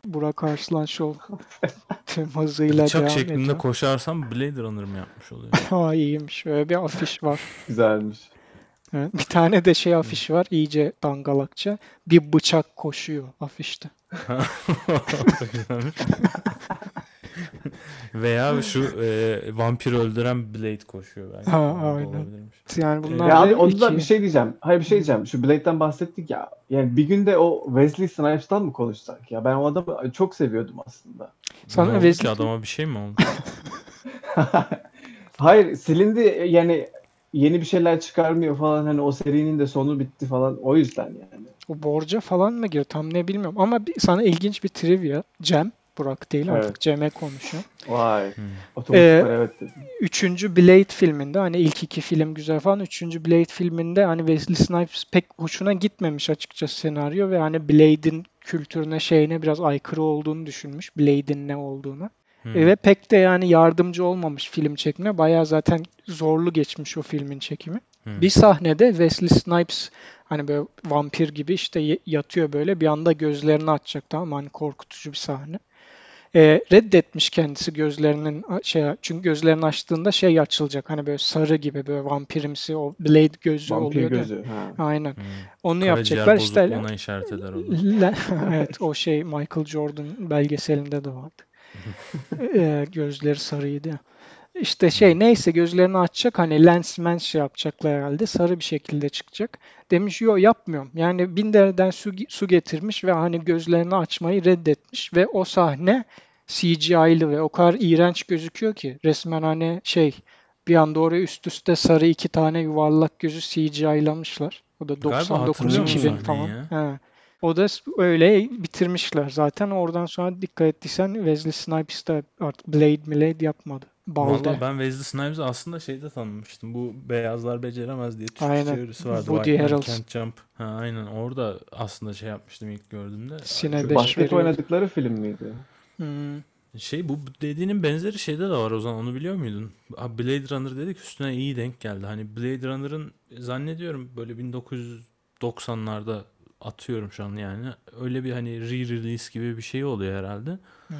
Burak Arslan Show tüm hızıyla Bıçak devam şeklinde ediyor. koşarsam Blade Runner mı yapmış oluyorum? Ha iyiymiş. Öyle bir afiş var. Güzelmiş. Evet. Bir tane de şey Hmm. afişi var. İyice dangalakça. Bir bıçak koşuyor afişte. Ha, o da güzelmiş. Veya şu e, vampir öldüren Blade koşuyor belki. Ha O da aynen. olabilirmiş. Yani E, Ya bunlar abi da onda bir iki. şey diyeceğim. Hayır bir şey diyeceğim. Şu Blade'den bahsettik ya. Yani bir günde o Wesley Snipes'tan mı konuşsak ya? Ben o adamı çok seviyordum aslında. Ne Sana oldu ki, Wesley adama bir şey mi oldu? Hayır silindi yani, yeni bir şeyler çıkarmıyor falan, hani o serinin de sonu bitti falan, o yüzden yani. o borca falan mı giriyor? Tam ne bilmiyorum. Ama bir, sana ilginç bir trivia. Cem, Burak değil artık, Evet. Cem'e konuşuyor. Vay. Hmm. Ee, Otomatiksel evet dedim. Üçüncü Blade filminde, hani ilk iki film güzel falan. Üçüncü Blade filminde hani Wesley Snipes pek hoşuna gitmemiş açıkçası senaryo ve hani Blade'in kültürüne, şeyine biraz aykırı olduğunu düşünmüş. Blade'in ne olduğunu. Hmm. Ve pek de yani yardımcı olmamış film çekimine. Bayağı zaten zorlu geçmiş o filmin çekimi. Hmm. Bir sahnede Wesley Snipes hani böyle vampir gibi işte yatıyor böyle. Bir anda gözlerini açacak, tamam, hani korkutucu bir sahne. E, reddetmiş kendisi gözlerinin şey, çünkü gözlerini açtığında şey açılacak hani böyle sarı gibi böyle vampirimsi o Blade gözü vampir oluyor. Vampir gözü. Ha. Aynen. Hmm. Onu karaciğer yapacaklar işte. Ona işaret eder onu. Evet, o şey Michael Jordan belgeselinde de vardı. e, gözleri sarıydı. İşte şey neyse gözlerini açacak hani lensmen şey yapacaklar herhalde, sarı bir şekilde çıkacak. Demiş yo yapmıyorum. Yani bin dereden su, su getirmiş ve hani gözlerini açmayı reddetmiş ve o sahne C G I'lı ve o kadar iğrenç gözüküyor ki resmen hani şey bir anda oraya üst üste sarı iki tane yuvarlak gözü C G I'lamışlar. O da doksan dokuz iki bin falan. He. O da öyle bitirmişler zaten. Oradan sonra dikkat ettiysen Wesley Snipes de artık Blade Blade yapmadı. Balde. Vallahi ben Wesley Snipes'ı aslında şeyde tanımıştım. Bu Beyazlar Beceremez diye Türk teorisi vardı. Woody Harrelson. Ha, aynen, orada aslında şey yapmıştım ilk gördüğümde. Sinede başrol oynadıkları film miydi? Hmm. Şey bu dediğinin benzeri şeyde de var Ozan, onu biliyor muydun? Blade Runner dedik, üstüne iyi denk geldi. Hani Blade Runner'ın zannediyorum böyle bin dokuz yüz doksanlarda atıyorum şu an yani. Öyle bir hani re-release gibi bir şey oluyor herhalde. Hmm.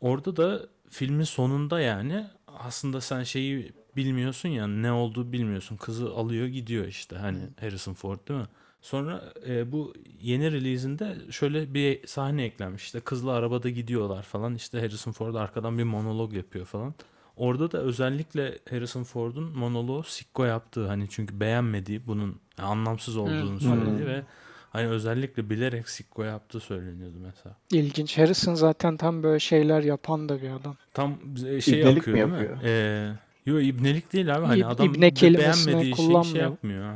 Orada da filmin sonunda yani aslında sen şeyi bilmiyorsun ya, ne olduğu bilmiyorsun. Kızı alıyor gidiyor işte hani Harrison Ford değil mi? Sonra e, bu yeni release'inde şöyle bir sahne eklenmiş. İşte kızla arabada gidiyorlar falan. İşte Harrison Ford arkadan bir monolog yapıyor falan. Orada da özellikle Harrison Ford'un monoloğu sikko yaptığı, hani çünkü beğenmediği, bunun anlamsız olduğunu söylediği ve hani özellikle bilerek sikko yaptığı söyleniyordu mesela. İlginç. Harrison zaten tam böyle şeyler yapan da bir adam. Tam şey İbnelik akıyor değil mi? Ee, yok ibnelik değil abi. Hani İb- adam beğenmediği şeyi şey yapmıyor.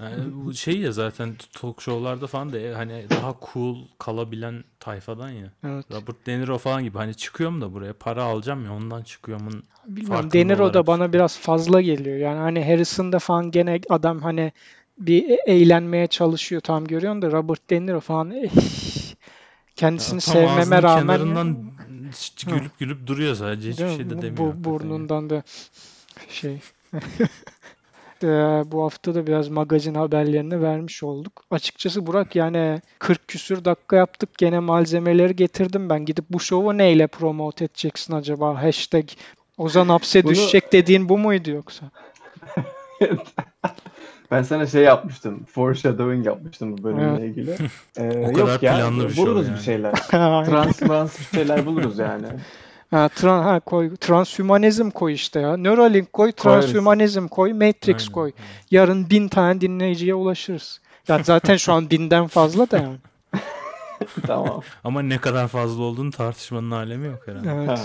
Yani bu şey ya zaten talk show'larda falan da hani daha cool kalabilen tayfadan ya. Evet. Robert De Niro falan gibi hani çıkıyorum da buraya para alacağım ya, ondan çıkıyorumun farkında. De Niro da bana biraz fazla geliyor. Yani hani Harrison'da falan gene adam hani bir eğlenmeye çalışıyor, tam görüyorsun da Robert De Niro falan kendisini ya, sevmeme rağmen kenarından gülüp gülüp duruyor sadece, hiçbir şey de demiyor. Bu burnundan da şey bu hafta da biraz magazin haberlerini vermiş olduk. Açıkçası Burak yani kırk küsür dakika yaptık, gene malzemeleri getirdim ben. Gidip bu şovu neyle promote edeceksin acaba? Hashtag Ozan hapse Bunu... düşecek dediğin bu muydu yoksa? Ben sana şey yapmıştım. Foreshadowing yapmıştım bu bölümle evet. ilgili. Ee, o kadar planlı ya, bir şey. Buluruz yani. bir şeyler. Trans trans bir şeyler buluruz yani. Ha, tran, ha koy. Transhümanizm koy işte ya. Neuralink koy, transhümanizm koy, Matrix Aynen. koy. Yarın bin tane dinleyiciye ulaşırız. Yani zaten şu an binden fazla da yani. Tamam. Ama ne kadar fazla olduğunu tartışmanın alemi yok herhalde. Evet, ha.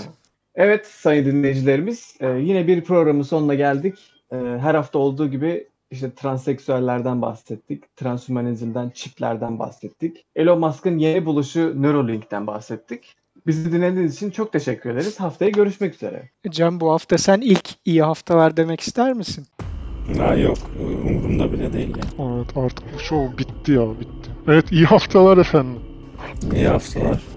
evet sayın dinleyicilerimiz. Yine bir programın sonuna geldik. Her hafta olduğu gibi İşte transseksüellerden bahsettik, transhümanizmden, çiplerden bahsettik. Elon Musk'ın yeni buluşu Neuralink'ten bahsettik. Bizi dinlediğiniz için çok teşekkür ederiz. Haftaya görüşmek üzere. Cem, bu hafta sen ilk iyi haftalar demek ister misin? Ya yok, umurumda bile değil. Yani. Evet, artık bu show bitti ya, bitti. Evet, iyi haftalar efendim. İyi haftalar.